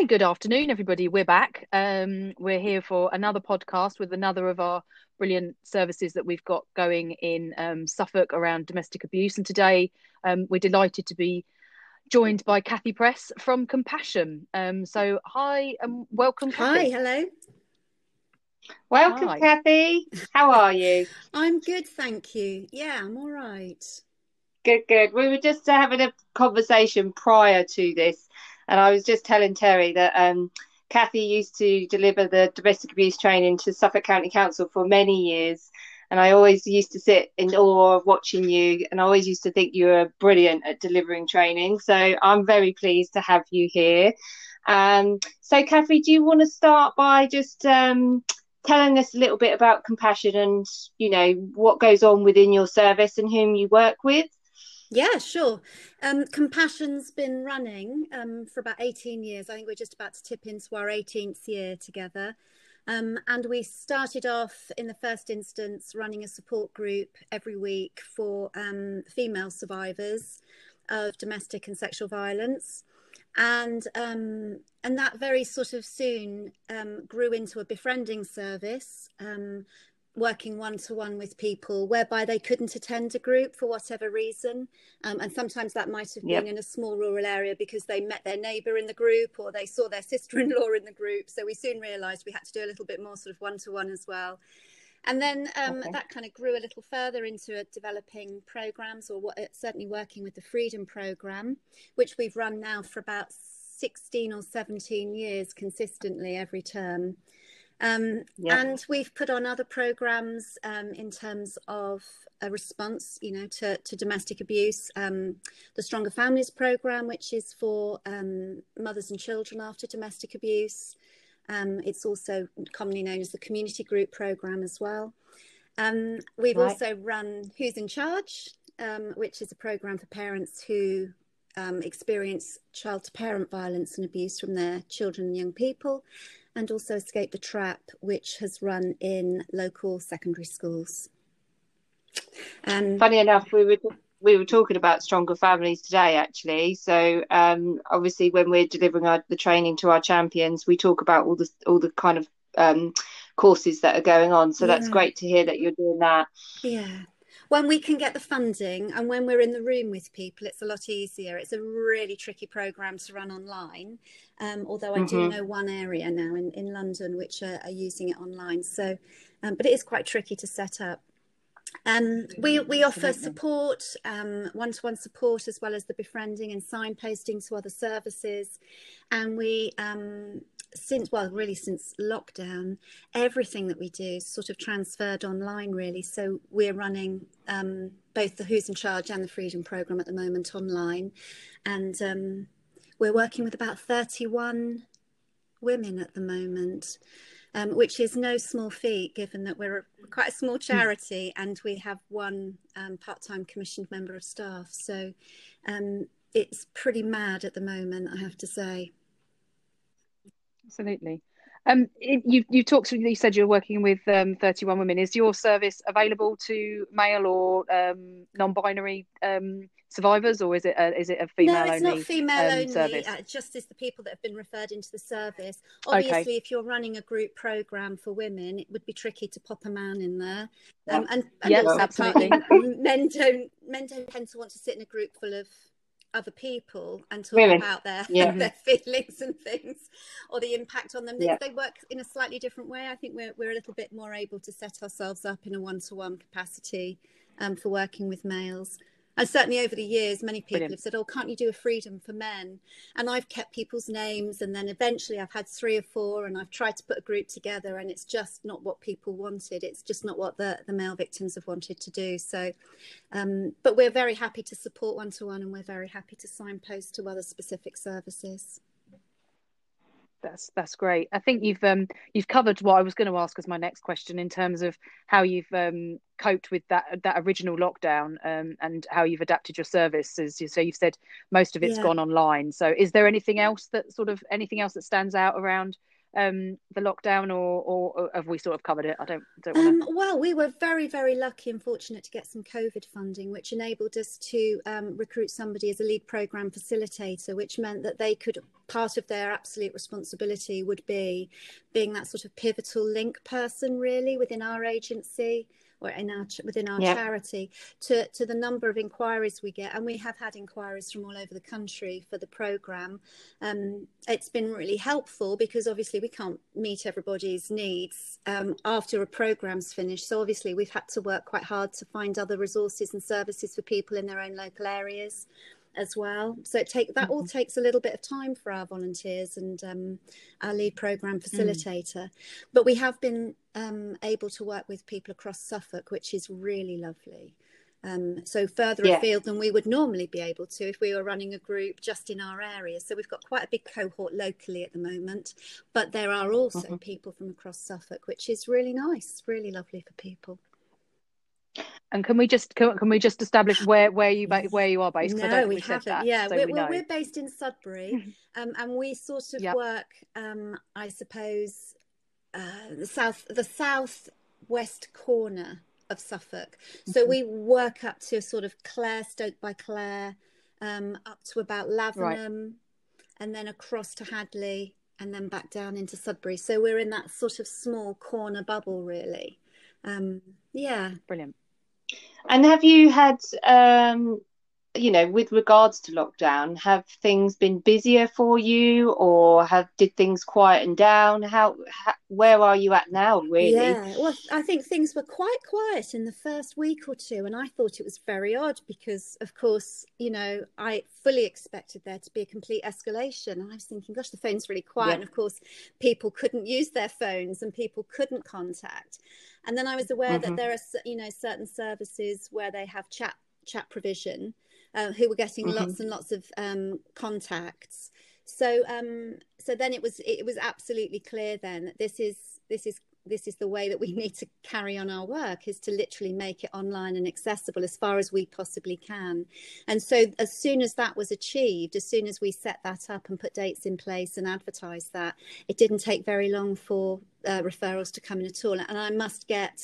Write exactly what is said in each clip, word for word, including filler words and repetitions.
Hi, good afternoon, everybody. We're back. Um, we're here for another podcast with another of our brilliant services that we've got going in um, Suffolk around domestic abuse. And today um, we're delighted to be joined by Cathy Press from Compassion. Um, so hi and welcome, Cathy. Hi, hello. Welcome, hi. Cathy. How are you? I'm good, thank you. Yeah, I'm all right. Good, good. We were just having a conversation prior to this. And I was just telling Terry that um, Cathy used to deliver the domestic abuse training to Suffolk County Council for many years. And I always used to sit in awe of watching you. And I always used to think you were brilliant at delivering training. So I'm very pleased to have you here. Um, so, Cathy, do you want to start by just um, telling us a little bit about Compassion and, you know, what goes on within your service and whom you work with? Yeah, sure. Um, Compassion's been running um, for about eighteen years. I think we're just about to tip into our eighteenth year together. Um, and we started off in the first instance running a support group every week for um, female survivors of domestic and sexual violence. And um, and that very sort of soon um, grew into a befriending service, um working one-to-one with people whereby they couldn't attend a group for whatever reason, um, and sometimes that might have been yep. in a small rural area because they met their neighbour in the group or they saw their sister-in-law in the group. So we soon realised we had to do a little bit more sort of one-to-one as well. And then um, okay. that kind of grew a little further into a developing programmes, or what, certainly working with the Freedom Programme, which we've run now for about sixteen or seventeen years consistently every term. Um, yeah. And we've put on other programmes um, in terms of a response, you know, to, to domestic abuse. Um, the Stronger Families programme, which is for um, mothers and children after domestic abuse. Um, it's also commonly known as the Community Group programme as well. Um, we've right. also run Who's in Charge, um, which is a programme for parents who um, experience child-to-parent violence and abuse from their children and young people. And also Escape the Trap, which has run in local secondary schools. Um, Funny enough, we were we were talking about Stronger Families today, actually. So um, obviously, when we're delivering our, the training to our champions, we talk about all the all the kind of um, courses that are going on. So yeah. that's great to hear that you're doing that. Yeah. When we can get the funding and when we're in the room with people, it's a lot easier. It's a really tricky programme to run online, um, although I mm-hmm. do know one area now in, in London which are, are using it online. So, um, but it is quite tricky to set up. Um, we, we offer support, um, one-to-one support, as well as the befriending and signposting to other services. And we... Um, Since, well, really since lockdown, everything that we do is sort of transferred online, really. So we're running um, both the Who's in Charge and the Freedom Programme at the moment online. And um, we're working with about thirty-one women at the moment, um, which is no small feat, given that we're a, quite a small charity and we have one um, part-time commissioned member of staff. So um, it's pretty mad at the moment, I have to say. Absolutely. Um, you you talked. You said you're working with um, thirty-one women. Is your service available to male or um, non-binary um, survivors, or is it a, is it a female only? No, it's only, not female um, only. Service? Uh, just as the people that have been referred into the service. Obviously, okay. if you're running a group programme for women, it would be tricky to pop a man in there. Um, and and yeah, absolutely. men don't men don't tend to want to sit in a group full of other people and talk really? about their, yeah. their feelings and things, or the impact on them. Yeah. They work in a slightly different way. I think we're we're a little bit more able to set ourselves up in a one-to-one capacity um, for working with males. And certainly over the years, many people Brilliant. have said, oh, can't you do a freedom for men? And I've kept people's names, and then eventually I've had three or four and I've tried to put a group together, and it's just not what people wanted. It's just not what the, the male victims have wanted to do. So, um, but we're very happy to support one-to-one, and we're very happy to signpost to other specific services. That's that's great. I think you've um, you've covered what I was going to ask as my next question in terms of how you've um, coped with that that original lockdown um, and how you've adapted your services. So you've said most of it's yeah. gone online. So is there anything else that sort of anything else that stands out around um, the lockdown, or, or, or have we sort of covered it? I don't, don't want to... Um, well, we were very, very lucky and fortunate to get some COVID funding, which enabled us to um, recruit somebody as a lead programme facilitator, which meant that they could, part of their absolute responsibility would be being that sort of pivotal link person, really, within our agency, or in our within our yep. charity, to, to the number of inquiries we get. And we have had inquiries from all over the country for the programme. Um, it's been really helpful because obviously we can't meet everybody's needs um, after a programme's finished. So obviously we've had to work quite hard to find other resources and services for people in their own local areas as well. So it take, that mm-hmm. all takes a little bit of time for our volunteers and um, our lead programme facilitator. Mm. But we have been um, able to work with people across Suffolk, which is really lovely. Um, so further yeah. afield than we would normally be able to if we were running a group just in our area. So we've got quite a big cohort locally at the moment, but there are also mm-hmm. people from across Suffolk, which is really nice, really lovely for people. And can we just can, can we just establish where where you where you are based? No, I don't we haven't. That, yeah, so we're, we we're based in Sudbury, um, and we sort of yep. work, um, I suppose, uh, the south the southwest corner of Suffolk. So mm-hmm. we work up to sort of Clare, Stoke by Clare, um, up to about Lavenham, right. and then across to Hadley, and then back down into Sudbury. So we're in that sort of small corner bubble, really. Um, yeah, brilliant. And have you had, um, you know, with regards to lockdown, have things been busier for you, or have did things quieten down? How, how where are you at now, really? Yeah, well, I think things were quite quiet in the first week or two, and I thought it was very odd because, of course, you know, I fully expected there to be a complete escalation, and I was thinking, gosh, the phone's really quiet, yeah. and of course, people couldn't use their phones and people couldn't contact. And then I was aware mm-hmm. that there are, you know, certain services where they have chat chat provision, uh, who were getting mm-hmm. lots and lots of um, contacts. So, um, so then it was it was absolutely clear then that this is this is this is the way that we need to carry on our work, is to literally make it online and accessible as far as we possibly can. And so, as soon as that was achieved, as soon as we set that up and put dates in place and advertised that, it didn't take very long for uh, referrals to come in at all. And I must get,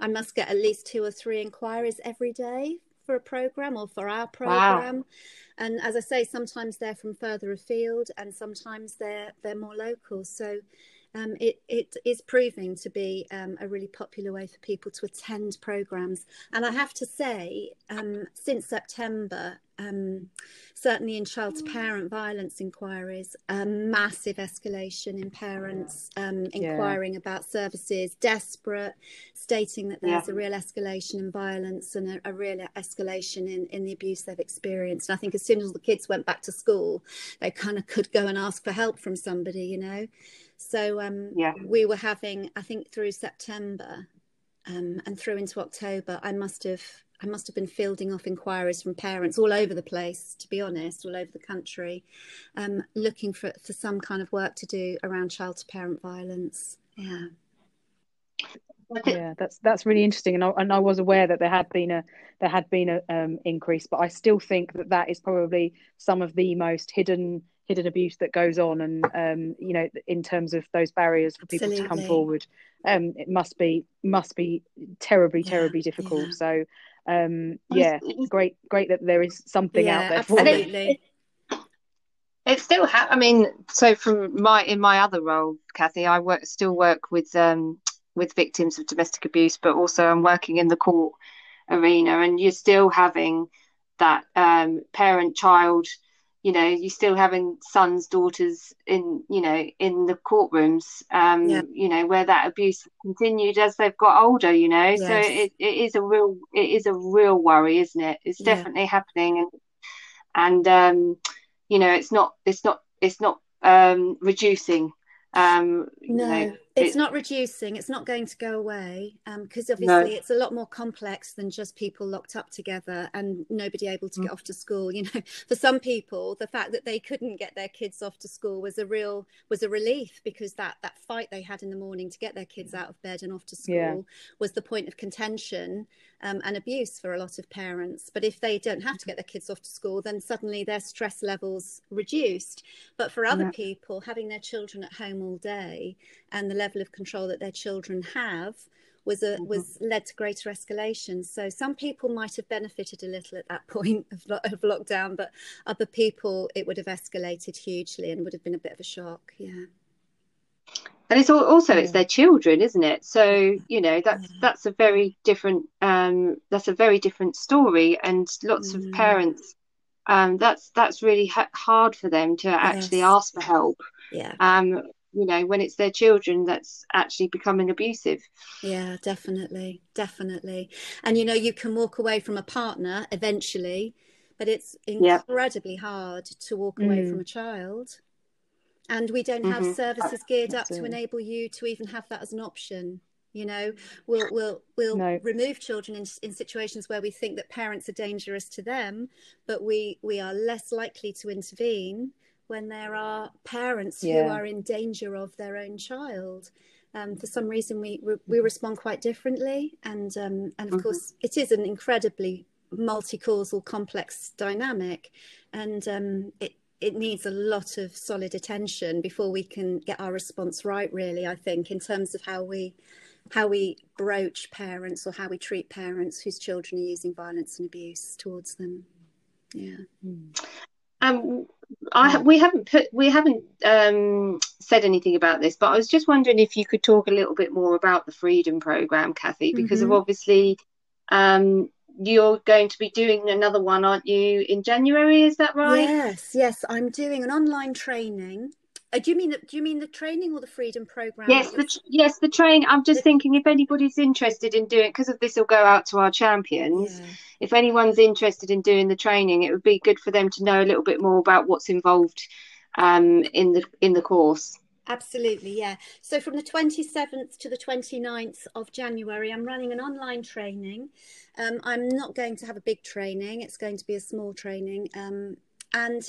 I must get at least two or three inquiries every day for a programme or for our programme. Wow. And as I say, sometimes they're from further afield and sometimes they're they're more local. So um, it, it is proving to be um, a really popular way for people to attend programmes. And I have to say, um, since September, um, certainly in child-to-parent violence inquiries, a massive escalation in parents um, inquiring yeah. about services, desperate, stating that there's yeah. a real escalation in violence and a, a real escalation in, in the abuse they've experienced. And I think as soon as the kids went back to school, they kind of could go and ask for help from somebody, you know. So um, yeah. we were having, I think through September um, and through into October, I must have I must have been fielding off inquiries from parents all over the place, to be honest, all over the country, um, looking for, for some kind of work to do around child to parent violence. Yeah. Yeah, that's that's really interesting, and I and I was aware that there had been a there had been a um, increase, but I still think that that is probably some of the most hidden hidden abuse that goes on, and um, you know, in terms of those barriers for people Absolutely. To come forward, um, it must be must be terribly terribly yeah, difficult. Yeah. So, um, yeah, great great that there is something yeah, out there for absolutely. It. It's still, ha- I mean, so from my in my other role, Cathy, I work still work with. Um, with victims of domestic abuse, but also I'm working in the court arena, and you're still having that um, parent-child, you know, you're still having sons, daughters in, you know, in the courtrooms, um, yeah. you know, where that abuse continued as they've got older, you know, yes. so it, it is a real, it is a real worry, isn't it? It's definitely yeah. happening, and, and um, you know, it's not, it's not, it's not um, reducing, um, you no. know, It's it, not reducing. It's not going to go away, because um, obviously no. it's a lot more complex than just people locked up together and nobody able to mm. get off to school. You know, for some people, the fact that they couldn't get their kids off to school was a real was a relief, because that that fight they had in the morning to get their kids out of bed and off to school yeah. was the point of contention um, and abuse for a lot of parents. But if they don't have to get their kids off to school, then suddenly their stress levels reduced. But for other yeah. people, having their children at home all day and the level of control that their children have was a mm-hmm. was led to greater escalation. So some people might have benefited a little at that point of, lo- of lockdown, but other people it would have escalated hugely and would have been a bit of a shock. Yeah, and it's all, also it's their children, isn't it? So you know that's yeah. that's a very different um, that's a very different story, and lots mm. of parents. Um, that's that's really ha- hard for them to actually yes. ask for help. Yeah. Um, you know, when it's their children that's actually becoming abusive. Yeah, definitely, definitely. And you know, you can walk away from a partner eventually, but it's incredibly yeah. hard to walk away mm. from a child. And we don't have mm-hmm. services geared that's up true. to enable you to even have that as an option. You know, we'll we'll we'll no. remove children in, in situations where we think that parents are dangerous to them, but we we are less likely to intervene when there are parents yeah. who are in danger of their own child. Um, for some reason, we we, we respond quite differently, and um, and of mm-hmm. course, it is an incredibly multi-causal, complex dynamic, and um, it. It needs a lot of solid attention before we can get our response right, really, I think, in terms of how we how we broach parents or how we treat parents whose children are using violence and abuse towards them. Yeah. Um, I, we haven't put we haven't um, said anything about this, but I was just wondering if you could talk a little bit more about the Freedom Programme, Cathy, because mm-hmm. of obviously um, you're going to be doing another one, aren't you, in January? Is that right? Yes, yes. I'm doing an online training. Uh, do you mean the, do you mean the training or the Freedom Programme? Yes, the yes the train. I'm just the, thinking if anybody's interested in doing, because of this will go out to our champions. Yeah. If anyone's interested in doing the training, it would be good for them to know a little bit more about what's involved um, in the in the course. Absolutely, yeah. So from the twenty-seventh to the twenty-ninth of January, I'm running an online training. Um, I'm not going to have a big training. It's going to be a small training. Um, and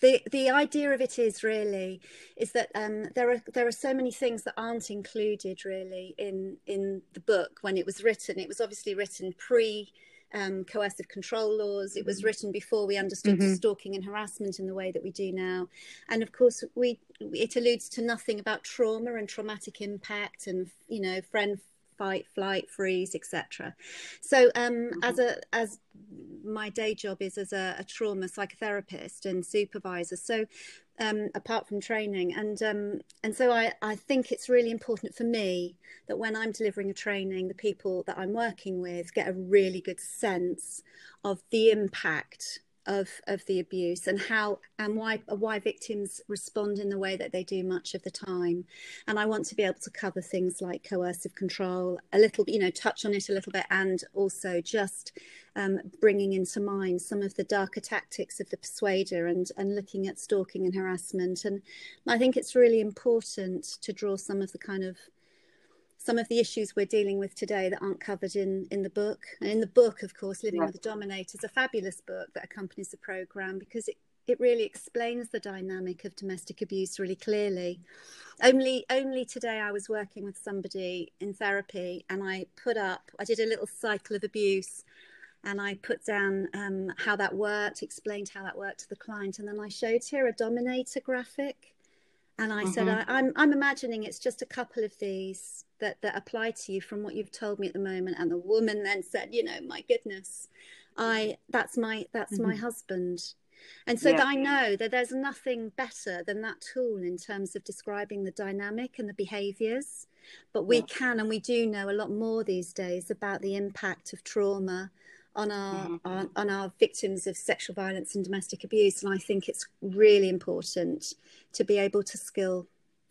the the idea of it is really is that um, there are there are so many things that aren't included really in in the book when it was written. It was obviously written pre- Um, coercive control laws. It was written before we understood mm-hmm. stalking and harassment in the way that we do now, and of course we it alludes to nothing about trauma and traumatic impact and, you know, friend, fight, flight, freeze, et cetera. So um, mm-hmm. as a as my day job is as a, a trauma psychotherapist and supervisor, so um, apart from training, and um, and so I, I think it's really important for me that when I'm delivering a training, the people that I'm working with get a really good sense of the impact of of the abuse and how and why why victims respond in the way that they do much of the time. And I want to be able to cover things like coercive control a little, you know, touch on it a little bit, and also just um, bringing into mind some of the darker tactics of the persuader and and looking at stalking and harassment. And I think it's really important to draw some of the kind of some of the issues we're dealing with today that aren't covered in, in the book. And in the book, of course, Living with a Dominator is a fabulous book that accompanies the programme, because it, it really explains the dynamic of domestic abuse really clearly. Only only today I was working with somebody in therapy, and I put up, I did a little cycle of abuse, and I put down um, how that worked, explained how that worked to the client. And then I showed her a Dominator graphic. And I mm-hmm. said, I, I'm, I'm imagining it's just a couple of these that, that apply to you from what you've told me at the moment. And the woman then said, you know, my goodness, I that's my that's mm-hmm. my husband. And so yeah. that I know that there's nothing better than that tool in terms of describing the dynamic and the behaviours. But we yeah. can and we do know a lot more these days about the impact of trauma on our, mm-hmm. our on our victims of sexual violence and domestic abuse. And I think it's really important to be able to skill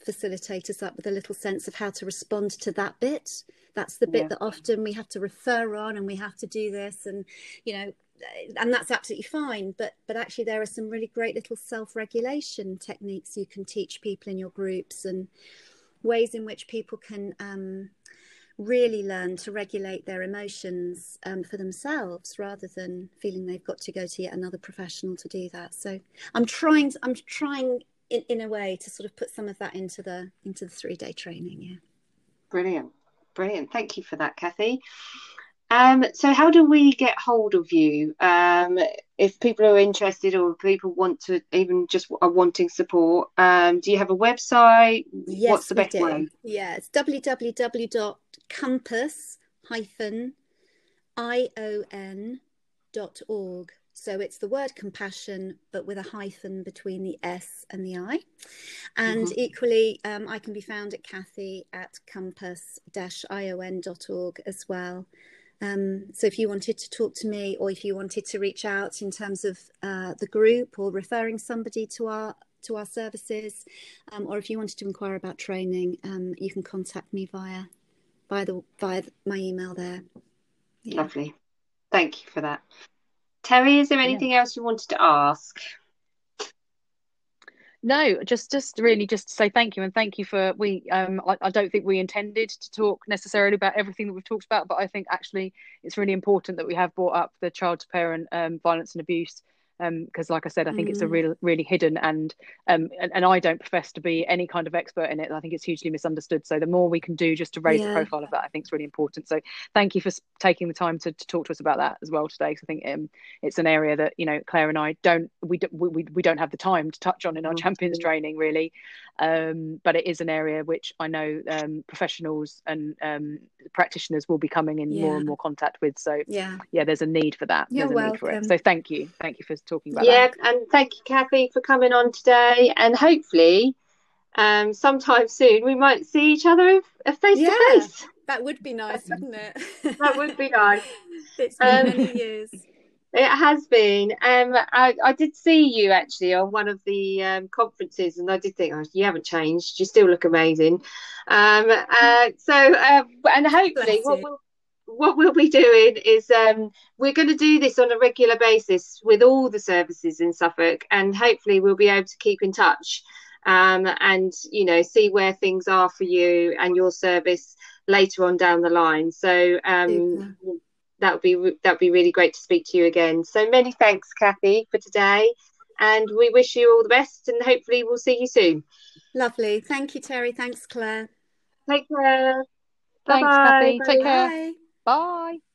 facilitators up with a little sense of how to respond to that bit. That's the bit yeah. that often we have to refer on, and we have to do this, and you know, and that's absolutely fine, but but actually there are some really great little self-regulation techniques you can teach people in your groups, and ways in which people can um, really learn to regulate their emotions um, for themselves, rather than feeling they've got to go to yet another professional to do that. So I'm trying, to, I'm trying in, in a way to sort of put some of that into the into the three day training. Yeah, brilliant, brilliant. Thank you for that, Cathy. Um, so how do we get hold of you? Um, if people are interested, or people want to, even just are wanting support, um, do you have a website? Yes, what's the best way? Yeah, it's w w w dot compass dash ion dot org. So it's the word compassion, but with a hyphen between the S and the I. And mm-hmm. equally, um, I can be found at Cathy at compass dash ion dot org as well. Um, so if you wanted to talk to me, or if you wanted to reach out in terms of uh, the group, or referring somebody to our to our services, um, or if you wanted to inquire about training, um, you can contact me via via, the, via my email there. Yeah. Lovely. Thank you for that. Terry, is there anything yeah. else you wanted to ask? No, just just really just to say thank you, and thank you for we um I, I don't think we intended to talk necessarily about everything that we've talked about, but I think actually it's really important that we have brought up the child to parent um, violence and abuse, um because like I said, I think mm. it's a real really hidden and um and, and I don't profess to be any kind of expert in it. I think it's hugely misunderstood, so the more we can do just to raise yeah. the profile of that, I think is really important. So thank you for taking the time to, to talk to us about that as well today, because I think um, it's an area that, you know, Claire and I don't we, do, we we don't have the time to touch on in our mm-hmm. champions training really, um but it is an area which I know um professionals and um practitioners will be coming in yeah. more and more contact with, so yeah yeah there's a need for that. You're there's a welcome. Need for it. So thank you thank you for talking about yeah that. And thank you, Cathy, for coming on today, and hopefully um sometime soon we might see each other face to face. That would be nice, wouldn't it? That would be nice. It's been um, many years. It has been. um I, I did see you actually on one of the um conferences, and I did think, oh, you haven't changed, you still look amazing. um uh, so um and hopefully what we'll What we'll be doing is um, we're going to do this on a regular basis with all the services in Suffolk, and hopefully we'll be able to keep in touch um, and, you know, see where things are for you and your service later on down the line. So um, yeah. that would be that would be really great to speak to you again. So many thanks, Cathy, for today, and we wish you all the best, and hopefully we'll see you soon. Lovely. Thank you, Terry. Thanks, Claire. Take care. Thanks, Cathy. Take care. Bye. Bye.